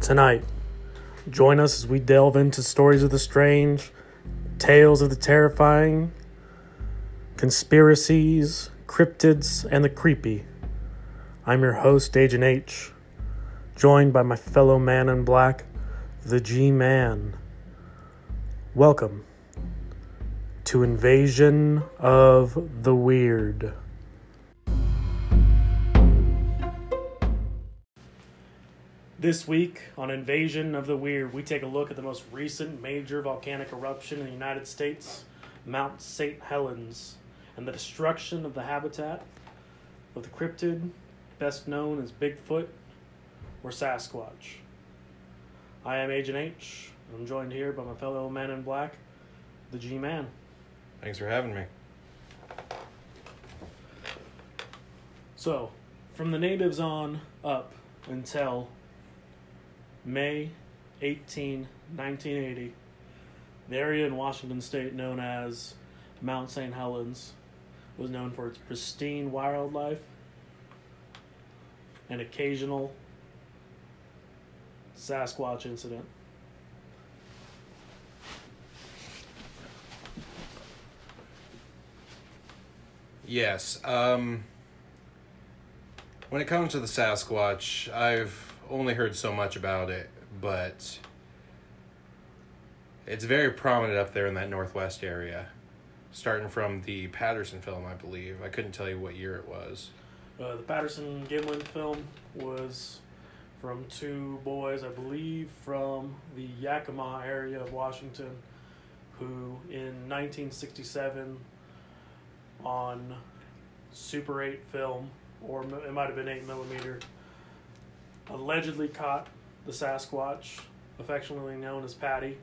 tonight. Join us as we delve into stories of the strange, tales of the terrifying, conspiracies, cryptids, and the creepy. I'm your host, Agent H, joined by my fellow man in black, the G-Man. Welcome to Invasion of the Weird. This week on Invasion of the Weird, we take a look at the most recent major volcanic eruption in the United States, Mount St. Helens, and the destruction of the habitat of the cryptid, best known as Bigfoot or Sasquatch. I am Agent H, and I'm joined here by my fellow man in black, the G-Man. Thanks for having me. So, from the natives on up until May 18, 1980, the area in Washington state known as Mount St. Helens was known for its pristine wildlife and occasional Sasquatch incident. Yes, when it comes to the Sasquatch, I've only heard so much about it, but it's very prominent up there in that northwest area, starting from the Patterson film, I believe. I couldn't tell you what year it was. The Patterson Gimlin film was from two boys, I believe, from the Yakima area of Washington, who in 1967 on Super 8 film, or it might have been 8mm, allegedly caught the Sasquatch, affectionately known as Patty,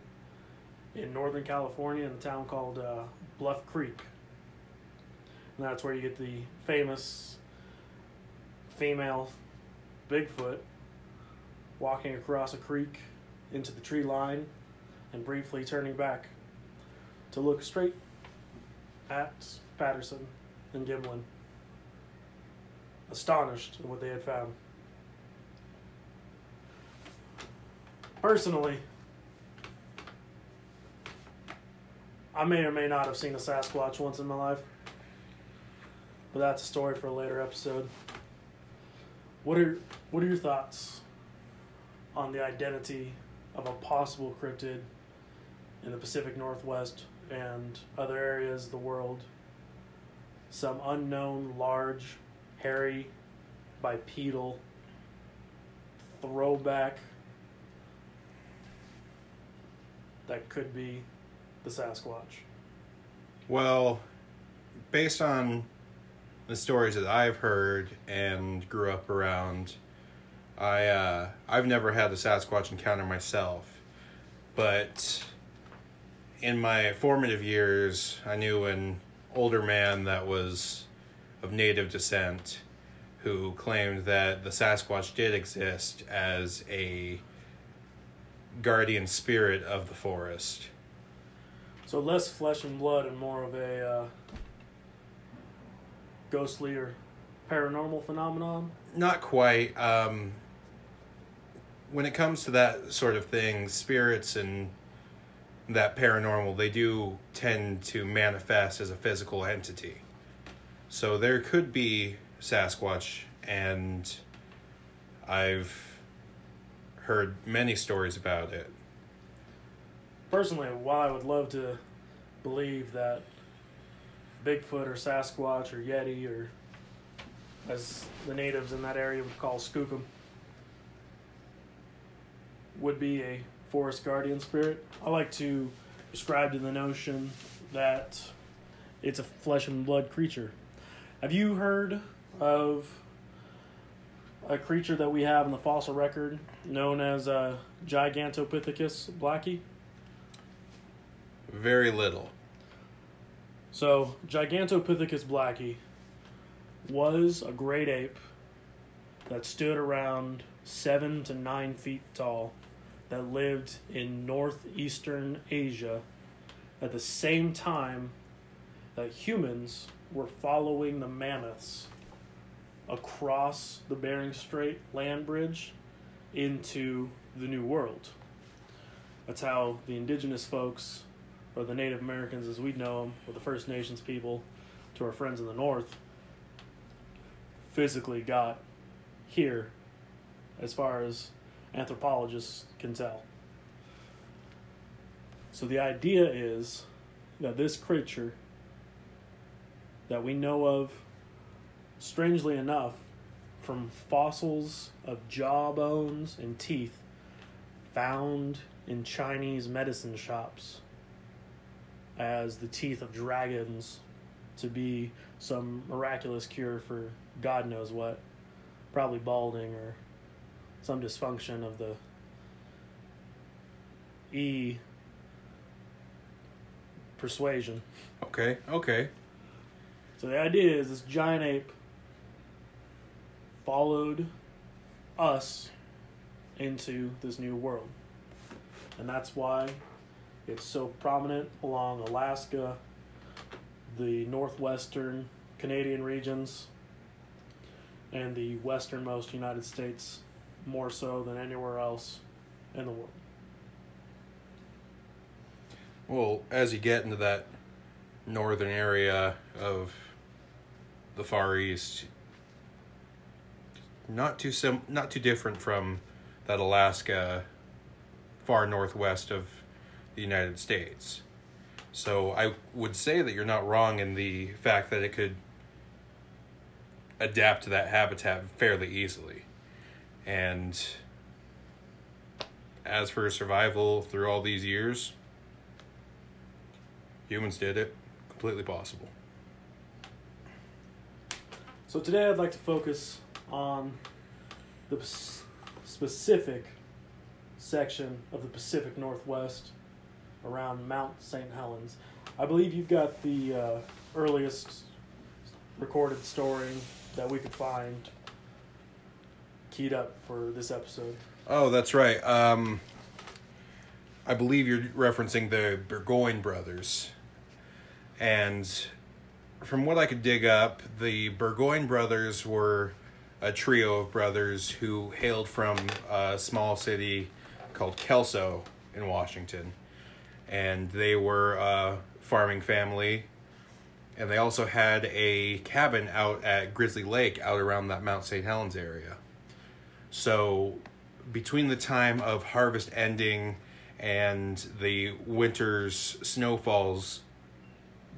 in Northern California in a town called Bluff Creek. And that's where you get the famous female Bigfoot walking across a creek into the tree line and briefly turning back to look straight at Patterson and Gimlin, astonished at what they had found. Personally, I may or may not have seen a Sasquatch once in my life, but that's a story for a later episode. What are your thoughts on the identity of a possible cryptid in the Pacific Northwest and other areas of the world? Some unknown, large, hairy, bipedal, throwback that could be the Sasquatch. Well, based on the stories that I've heard and grew up around, I've never had a Sasquatch encounter myself. But in my formative years, I knew an older man that was of native descent who claimed that the Sasquatch did exist as a guardian spirit of the forest. So less flesh and blood and more of a ghostly or paranormal phenomenon? Not quite. When it comes to that sort of thing, spirits and that paranormal, they do tend to manifest as a physical entity. So there could be Sasquatch, and I've heard many stories about it. Personally, while I would love to believe that Bigfoot or Sasquatch or Yeti, or as the natives in that area would call skookum, would be a forest guardian spirit, I like to prescribe to the notion that it's a flesh and blood creature. Have you heard of a creature that we have in the fossil record known as Gigantopithecus blacki? Very little. So, Gigantopithecus blacki was a great ape that stood around 7 to 9 feet tall that lived in northeastern Asia at the same time that humans were following the mammoths across the Bering Strait land bridge into the New World. That's how the indigenous folks, or the Native Americans as we know them, or the First Nations people, to our friends in the North, physically got here, as far as anthropologists can tell. So the idea is that this creature that we know of, strangely enough, from fossils of jawbones and teeth found in Chinese medicine shops as the teeth of dragons to be some miraculous cure for God knows what, probably balding or some dysfunction of the persuasion. Okay. So the idea is this giant ape followed us into this new world. And that's why it's so prominent along Alaska, the northwestern Canadian regions, and the westernmost United States, more so than anywhere else in the world. Well, as you get into that northern area of the Far East, not too different from that Alaska far northwest of the United States. So I would say that you're not wrong in the fact that it could adapt to that habitat fairly easily. And as for survival through all these years, humans did it. Completely possible. So today I'd like to focus on the specific section of the Pacific Northwest around Mount St. Helens. I believe you've got the earliest recorded story that we could find keyed up for this episode. Oh, that's right. I believe you're referencing the Burgoyne brothers. And from what I could dig up, the Burgoyne brothers were a trio of brothers who hailed from a small city called Kelso in Washington. And they were a farming family. And they also had a cabin out at Grizzly Lake, out around that Mount St. Helens area. So between the time of harvest ending and the winter's snowfalls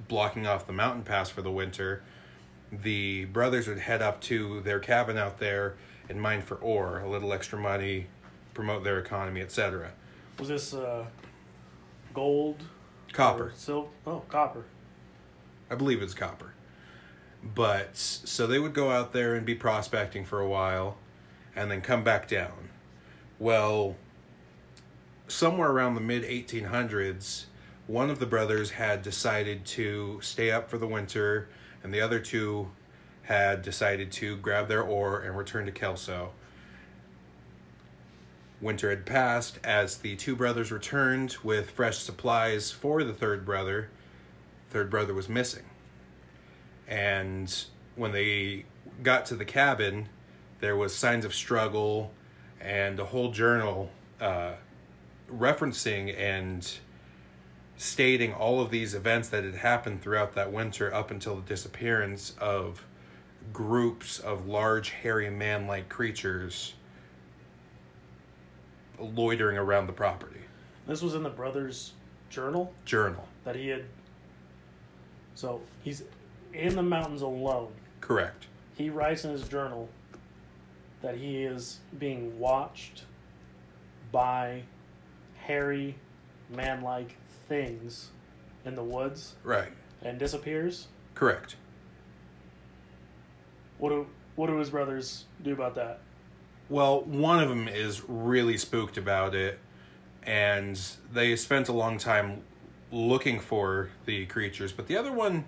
blocking off the mountain pass for the winter, the brothers would head up to their cabin out there and mine for ore, a little extra money, promote their economy, etc. Was this gold? Copper. Silver? Oh, copper. I believe it's copper. But so they would go out there and be prospecting for a while and then come back down. Well, somewhere around the mid-1800s, one of the brothers had decided to stay up for the winter, and the other two had decided to grab their ore and return to Kelso. Winter had passed as the two brothers returned with fresh supplies for the third brother. Third brother was missing. And when they got to the cabin, there was signs of struggle and a whole journal referencing and stating all of these events that had happened throughout that winter up until the disappearance of groups of large, hairy, man-like creatures loitering around the property. This was in the brother's journal? Journal. That he had... So, he's in the mountains alone. Correct. He writes in his journal that he is being watched by hairy, man-like things in the woods. Right. And disappears? Correct. What do his brothers do about that? Well, one of them is really spooked about it, and they spent a long time looking for the creatures, but the other one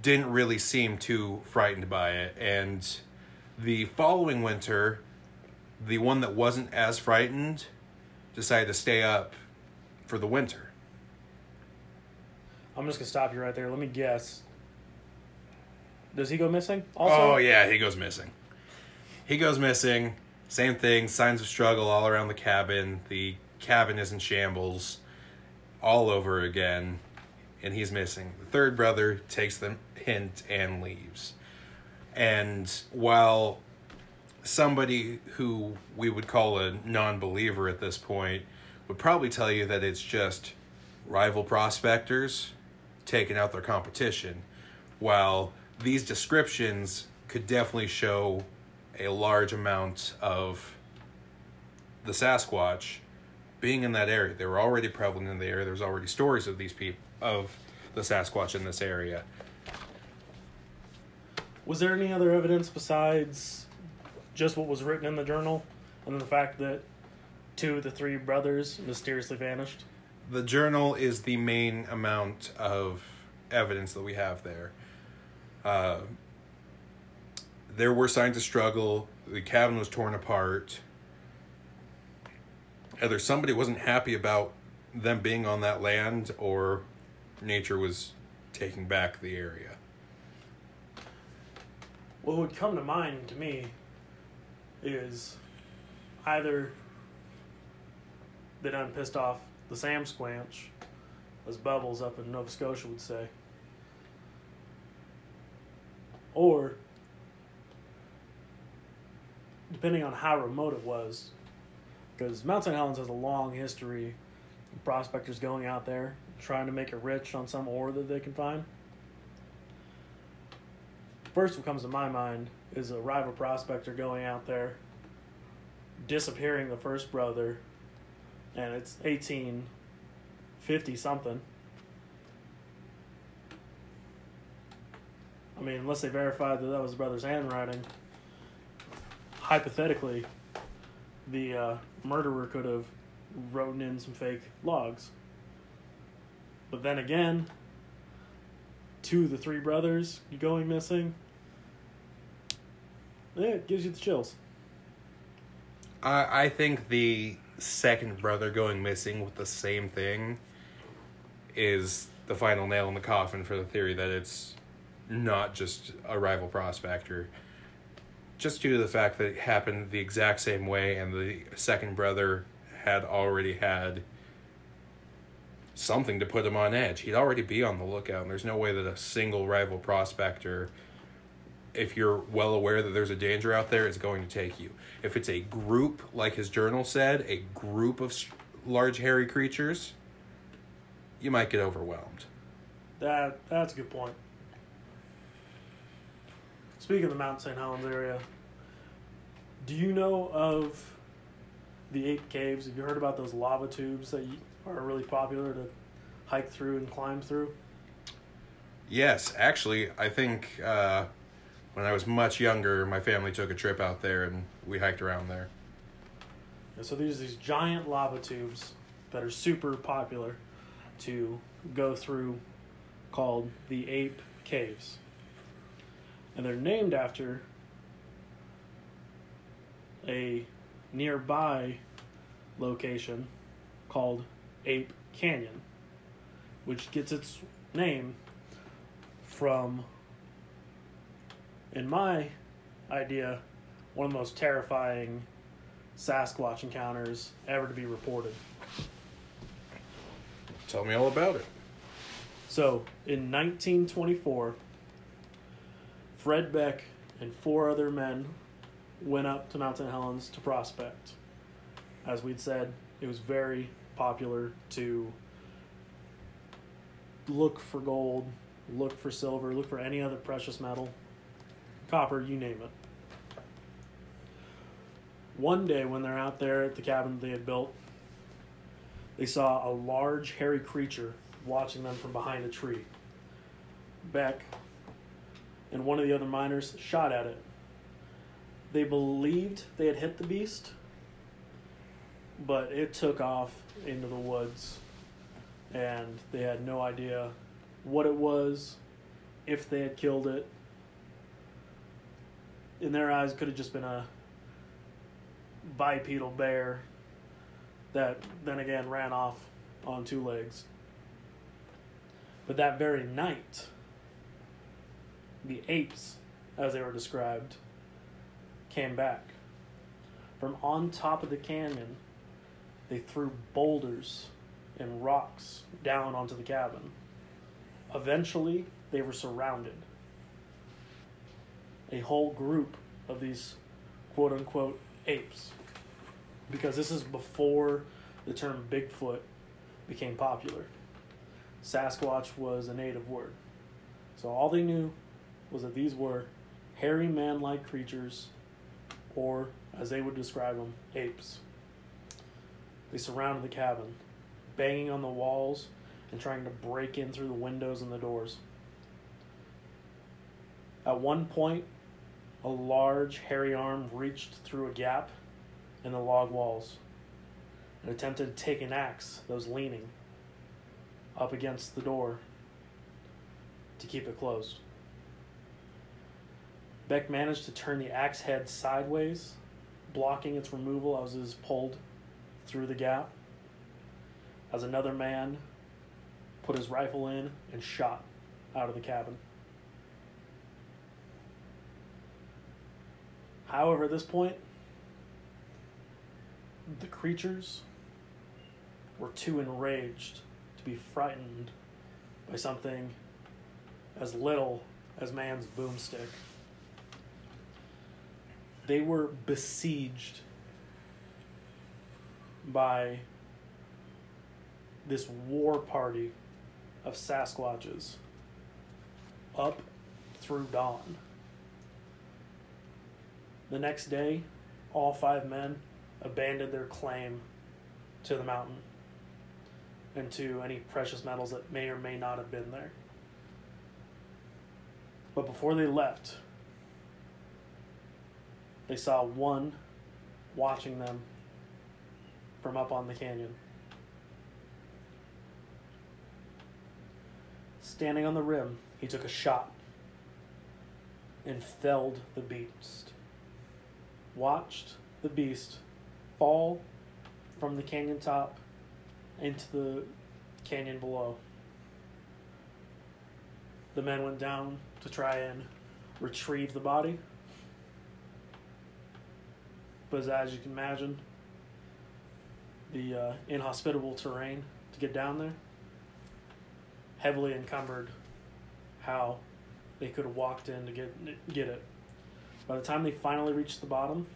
didn't really seem too frightened by it. And the following winter, the one that wasn't as frightened decided to stay up for the winter. I'm just going to stop you right there. Let me guess. Does he go missing also? Oh, yeah, he goes missing. Same thing, signs of struggle all around the cabin. The cabin is in shambles all over again, and he's missing. The third brother takes the hint and leaves. And while somebody who we would call a non-believer at this point would probably tell you that it's just rival prospectors taking out their competition, while these descriptions could definitely show a large amount of the Sasquatch being in that area. They were already prevalent in the area. There's already stories of these people, of the Sasquatch in this area. Was there any other evidence besides just what was written in the journal and the fact that two of the three brothers mysteriously vanished? The journal is the main amount of evidence that we have there. There were signs of struggle. The cabin was torn apart. Either somebody wasn't happy about them being on that land, or nature was taking back the area. What would come to mind to me is either they done pissed off the Sam Squanch, as Bubbles up in Nova Scotia would say, or, depending on how remote it was, because Mount St. Helens has a long history of prospectors going out there trying to make it rich on some ore that they can find. First, what comes to my mind is a rival prospector going out there, disappearing the first brother, and it's 1850 something. I mean, unless they verified that that was the brother's handwriting, hypothetically, the murderer could have written in some fake logs. But then again, two of the three brothers going missing, yeah, it gives you the chills. I think the second brother going missing with the same thing is the final nail in the coffin for the theory that it's not just a rival prospector. Just due to the fact that it happened the exact same way, and the second brother had already had something to put him on edge. He'd already be on the lookout, and there's no way that a single rival prospector, if you're well aware that there's a danger out there, is going to take you. If it's a group, like his journal said, a group of large hairy creatures, you might get overwhelmed. That's a good point. Speaking of the Mount St. Helens area, do you know of the Ape Caves? Have you heard about those lava tubes that are really popular to hike through and climb through? Yes, actually, I think when I was much younger, my family took a trip out there and we hiked around there. And so there's these giant lava tubes that are super popular to go through called the Ape Caves. And they're named after a nearby location called Ape Canyon, which gets its name from, in my idea, one of the most terrifying Sasquatch encounters ever to be reported. Tell me all about it. So, in 1924, Fred Beck and four other men went up to Mount St. Helens to prospect. As we'd said, it was very popular to look for gold, look for silver, look for any other precious metal, copper, you name it. One day when they're out there at the cabin they had built, they saw a large hairy creature watching them from behind a tree. Beck and one of the other miners shot at it. They believed they had hit the beast, but it took off into the woods, and they had no idea what it was, if they had killed it. In their eyes, it could have just been a bipedal bear that then again ran off on two legs. But that very night, the apes, as they were described, came back. From on top of the canyon, they threw boulders and rocks down onto the cabin. Eventually, they were surrounded. A whole group of these quote-unquote apes. Because this is before the term Bigfoot became popular. Sasquatch was a native word. So all they knew was that these were hairy man-like creatures, or as they would describe them, apes. They surrounded the cabin, banging on the walls and trying to break in through the windows and the doors. At one point, a large, hairy arm reached through a gap in the log walls and attempted to take an axe that was leaning up against the door to keep it closed. Beck managed to turn the axe head sideways, blocking its removal as it was pulled through the gap, as another man put his rifle in and shot out of the cabin. However, at this point, the creatures were too enraged to be frightened by something as little as man's boomstick. They were besieged by this war party of Sasquatches up through dawn. The next day, all five men abandoned their claim to the mountain and to any precious metals that may or may not have been there. But before they left, they saw one watching them from up on the canyon. Standing on the rim, he took a shot and felled the beast. Watched the beast fall from the canyon top into the canyon below. The men went down to try and retrieve the body. But as you can imagine, the inhospitable terrain to get down there heavily encumbered how they could have walked in to get it. By the time they finally reached the bottom,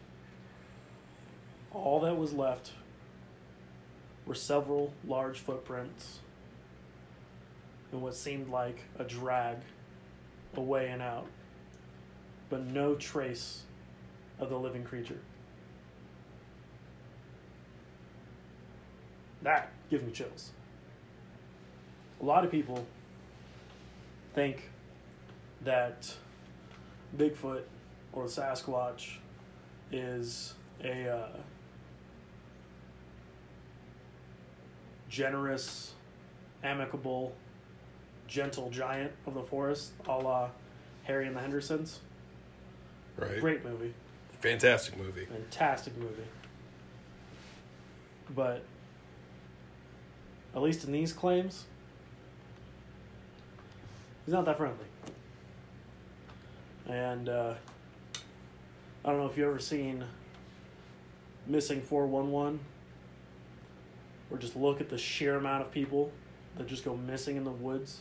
all that was left were several large footprints and what seemed like a drag away and out, but no trace of the living creature. That gives me chills. A lot of people think that Bigfoot or Sasquatch is a generous, amicable, gentle giant of the forest, a la Harry and the Hendersons. Right. Great movie. Fantastic movie. But at least in these claims, he's not that friendly. And I don't know if you've ever seen Missing 411, or just look at the sheer amount of people that just go missing in the woods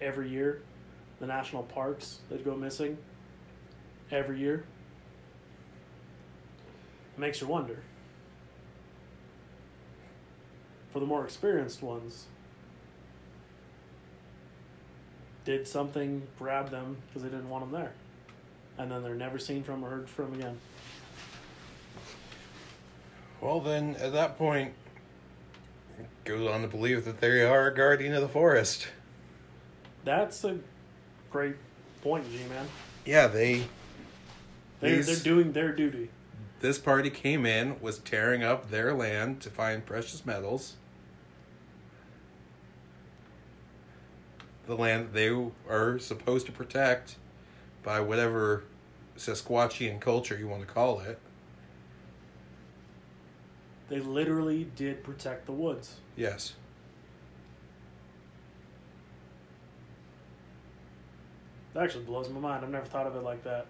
every year, the national parks that go missing every year. It makes you wonder. For the more experienced ones, did something grab them because they didn't want them there? And then they're never seen from or heard from again. Well, then, at that point, it goes on to believe that they are a guardian of the forest. That's a great point, G-Man. Yeah, They're doing their duty. This party came in, was tearing up their land to find precious metals. The land that they are supposed to protect by whatever Sasquatchian culture you want to call it. They literally did protect the woods. Yes. That actually blows my mind. I've never thought of it like that.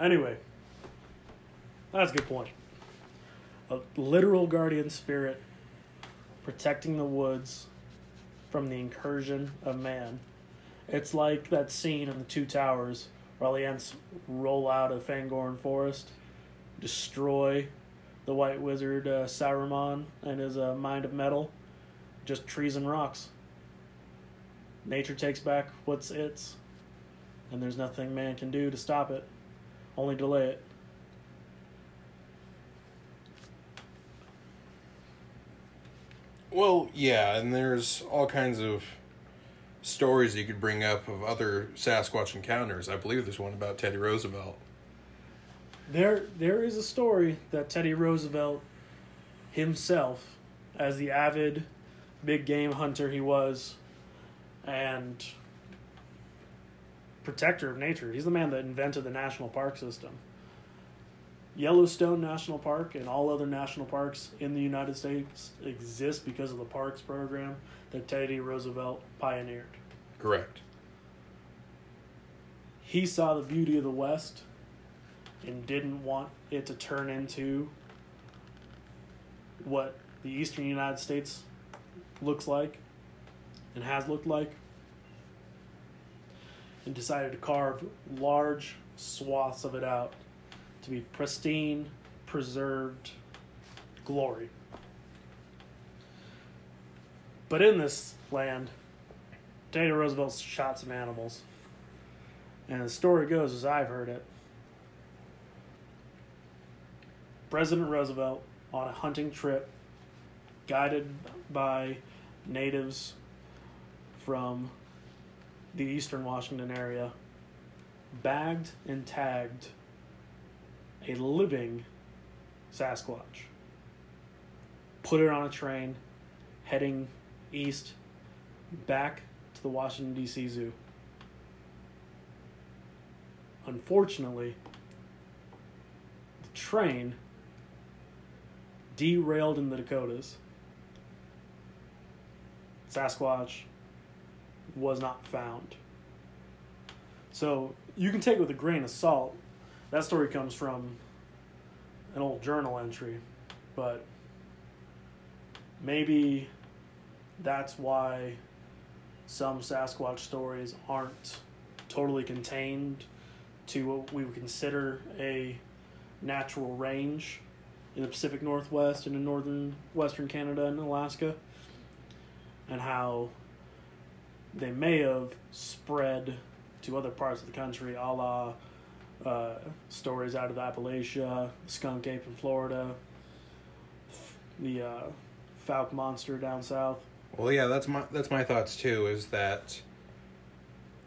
Anyway, that's a good point. A literal guardian spirit protecting the woods from the incursion of man. It's like that scene in The Two Towers where all the Ents roll out of Fangorn Forest, destroy the white wizard Saruman and his mind of metal. Just trees and rocks. Nature takes back what's its, and there's nothing man can do to stop it, only delay it. Well, yeah, and there's all kinds of stories you could bring up of other Sasquatch encounters. I believe there's one about Teddy Roosevelt. There is a story that Teddy Roosevelt himself, as the avid big game hunter he was, and protector of nature. He's the man that invented the national park system. Yellowstone National Park and all other national parks in the United States exist because of the parks program that Teddy Roosevelt pioneered. Correct. He saw the beauty of the West and didn't want it to turn into what the eastern United States looks like and has looked like, and decided to carve large swaths of it out to be pristine, preserved glory. But in this land, Teddy Roosevelt shot some animals. And the story goes, as I've heard it, President Roosevelt, on a hunting trip, guided by natives from the eastern Washington area, bagged and tagged a living Sasquatch, put it on a train heading east back to the Washington, D.C. Zoo. Unfortunately, the train derailed in the Dakotas. Sasquatch was not found. So you can take it with a grain of salt. That story comes from an old journal entry, but maybe that's why some Sasquatch stories aren't totally contained to what we would consider a natural range in the Pacific Northwest and in northern western Canada and Alaska, and how they may have spread to other parts of the country, a la stories out of Appalachia, skunk ape in Florida, the Falk monster down south. Well, yeah, that's my thoughts too. Is that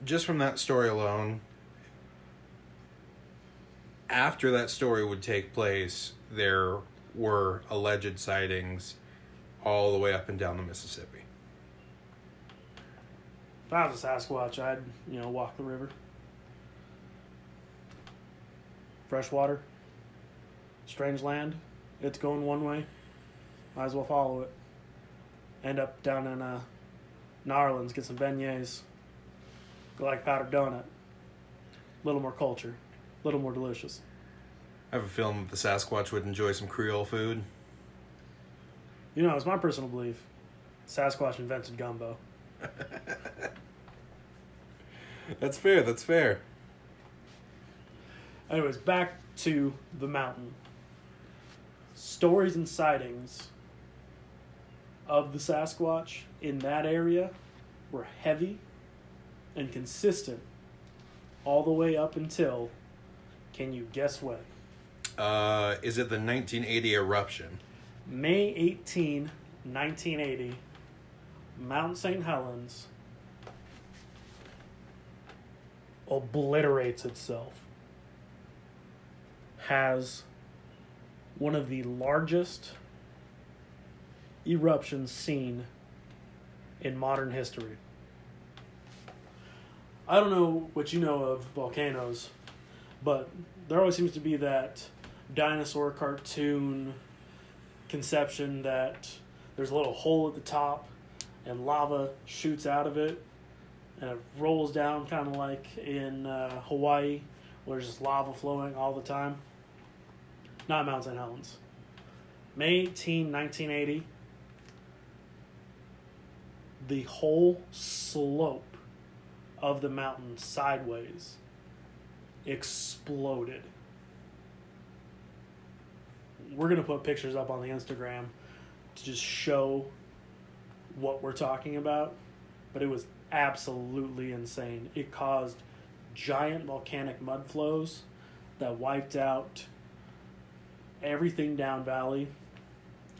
just from that story alone? After that story would take place, there were alleged sightings all the way up and down the Mississippi. If I was a Sasquatch, I'd walk the river. Fresh water, strange land, it's going one way, might as well follow it. End up down in New Orleans, get some beignets, go like powdered donut. A little more culture, a little more delicious. I have a feeling that the Sasquatch would enjoy some Creole food. It's my personal belief. Sasquatch invented gumbo. That's fair. Anyways, back to the mountain. Stories and sightings of the Sasquatch in that area were heavy and consistent all the way up until, can you guess when? Is it the 1980 eruption? May 18, 1980, Mount St. Helens obliterates itself. Has one of the largest eruptions seen in modern history. I don't know what you know of volcanoes, but there always seems to be that dinosaur cartoon conception that there's a little hole at the top and lava shoots out of it and it rolls down, kind of like in Hawaii where there's just lava flowing all the time. Not Mount St. Helens. May 18, 1980, the whole slope of the mountain sideways exploded. We're going to put pictures up on the Instagram to just show what we're talking about, but it was absolutely insane. It caused giant volcanic mud flows that wiped out everything down valley.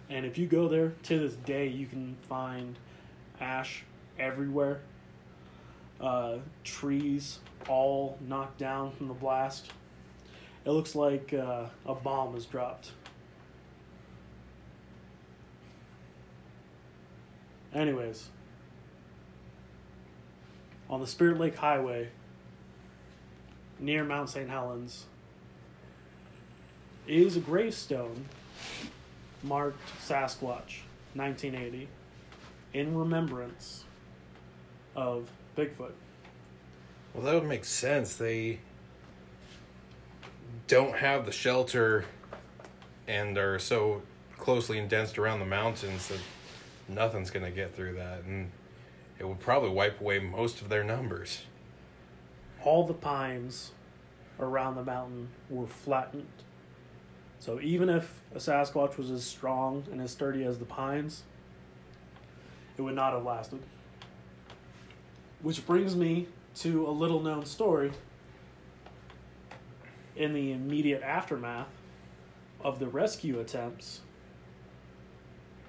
And if you go there to this day, you can find ash everywhere. Trees all knocked down from the blast. It looks like a bomb was dropped. Anyways, on the Spirit Lake Highway, near Mount St. Helens, is a gravestone marked Sasquatch, 1980, in remembrance of Bigfoot. Well, that would make sense. They don't have the shelter and are so closely indensed around the mountains that nothing's going to get through that, and it would probably wipe away most of their numbers. All the pines around the mountain were flattened. So even if a Sasquatch was as strong and as sturdy as the pines, it would not have lasted. Which brings me to a little-known story in the immediate aftermath of the rescue attempts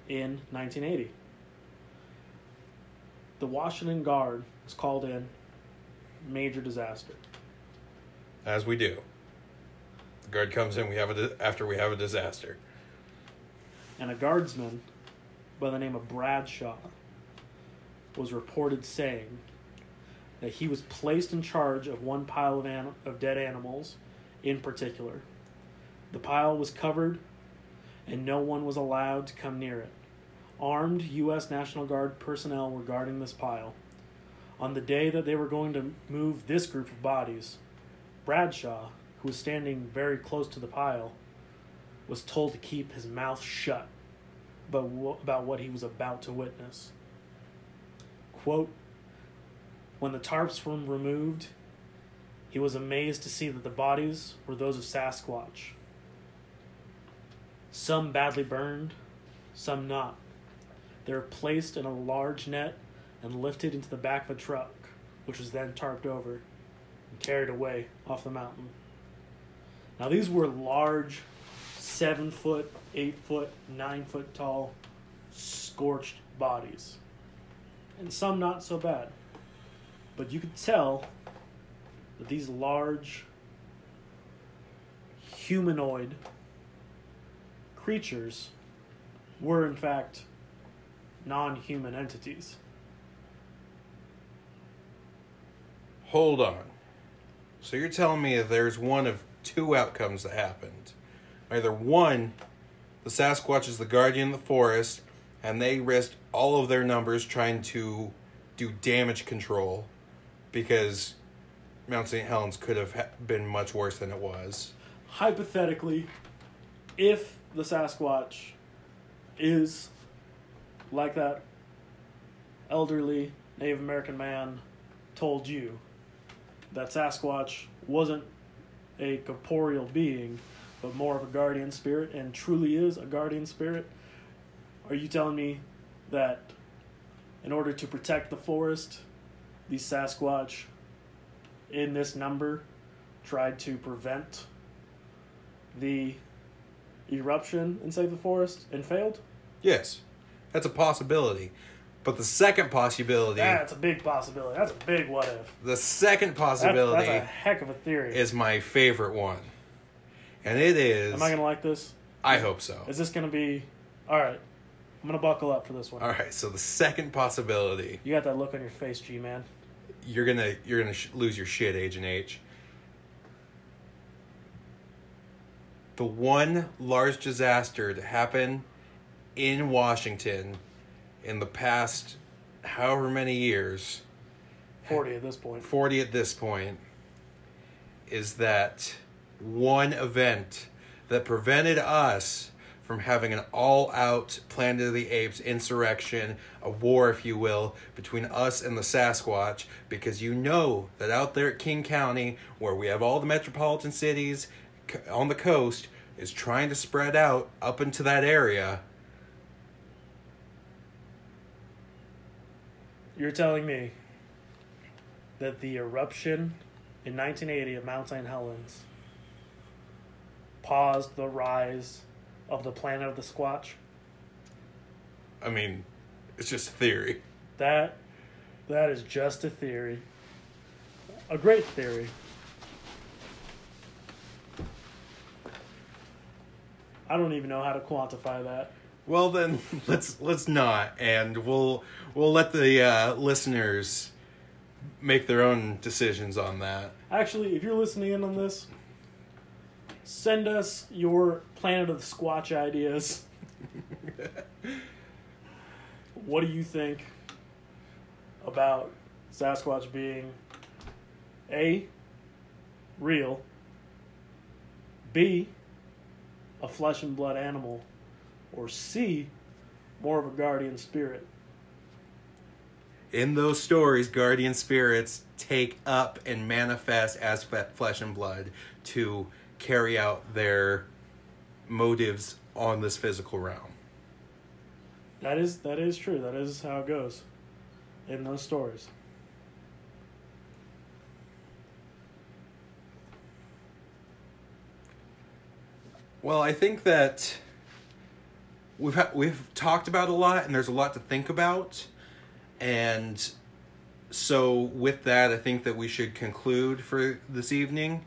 in 1980. The Washington Guard was called in. Major disaster. As we do. The guard comes in after we have a disaster. And a guardsman by the name of Bradshaw was reported saying that he was placed in charge of one pile of dead animals in particular. The pile was covered and no one was allowed to come near it. Armed U.S. National Guard personnel were guarding this pile. On the day that they were going to move this group of bodies, Bradshaw, who was standing very close to the pile, was told to keep his mouth shut about what he was about to witness. Quote, "When the tarps were removed, he was amazed to see that the bodies were those of Sasquatch. Some badly burned, some not. They were placed in a large net and lifted into the back of a truck, which was then tarped over and carried away off the mountain." Now these were large, 7-foot, 8-foot, 9-foot tall, scorched bodies. And some not so bad. But you could tell that these large humanoid creatures were in fact non-human entities. Hold on. So you're telling me that there's one of two outcomes that happened. Either one, the Sasquatch is the guardian of the forest, and they risked all of their numbers trying to do damage control because Mount St. Helens could have been much worse than it was. Hypothetically, if the Sasquatch is like that elderly Native American man told you, that Sasquatch wasn't a corporeal being, but more of a guardian spirit, and truly is a guardian spirit, are you telling me that in order to protect the forest, the Sasquatch in this number tried to prevent the eruption and save the forest and failed? Yes, that's a possibility. But the second possibility... That's a big possibility. That's a big what if. The second possibility... That's a heck of a theory. ...is my favorite one. And it is... Am I going to like this? I hope so. Is this going to be... All right. I'm going to buckle up for this one. All right. So the second possibility... You got that look on your face, G-Man. You're gonna lose your shit, Agent H. The one large disaster to happen in Washington... in the past however many years... 40 at this point. is that one event that prevented us from having an all-out Planet of the Apes insurrection, a war, if you will, between us and the Sasquatch, because you know that out there at King County, where we have all the metropolitan cities on the coast, is trying to spread out up into that area. You're telling me that the eruption in 1980 of Mount St. Helens paused the rise of the Planet of the Squatch? I mean, it's just a theory. That is just a theory. A great theory. I don't even know how to quantify that. Well, then let's not, and we'll let the listeners make their own decisions on that. Actually, if you're listening in on this, send us your Planet of the Squatch ideas. What do you think about Sasquatch being A, real, B, a flesh and blood animal, or C, more of a guardian spirit? In those stories, guardian spirits take up and manifest as flesh and blood to carry out their motives on this physical realm. That is true. That is how it goes in those stories. Well, I think that we've talked about a lot, and there's a lot to think about. And so with that, I think that we should conclude for this evening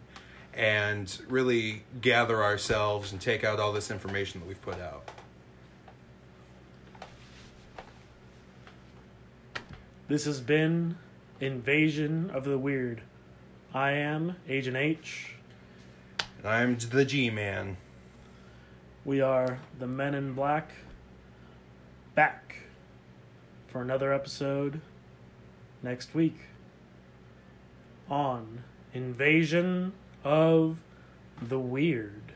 and really gather ourselves and take out all this information that we've put out. This has been Invasion of the Weird. I am Agent H. And I'm the G-Man. We are the Men in Black, back for another episode next week on Invasion of the Weird.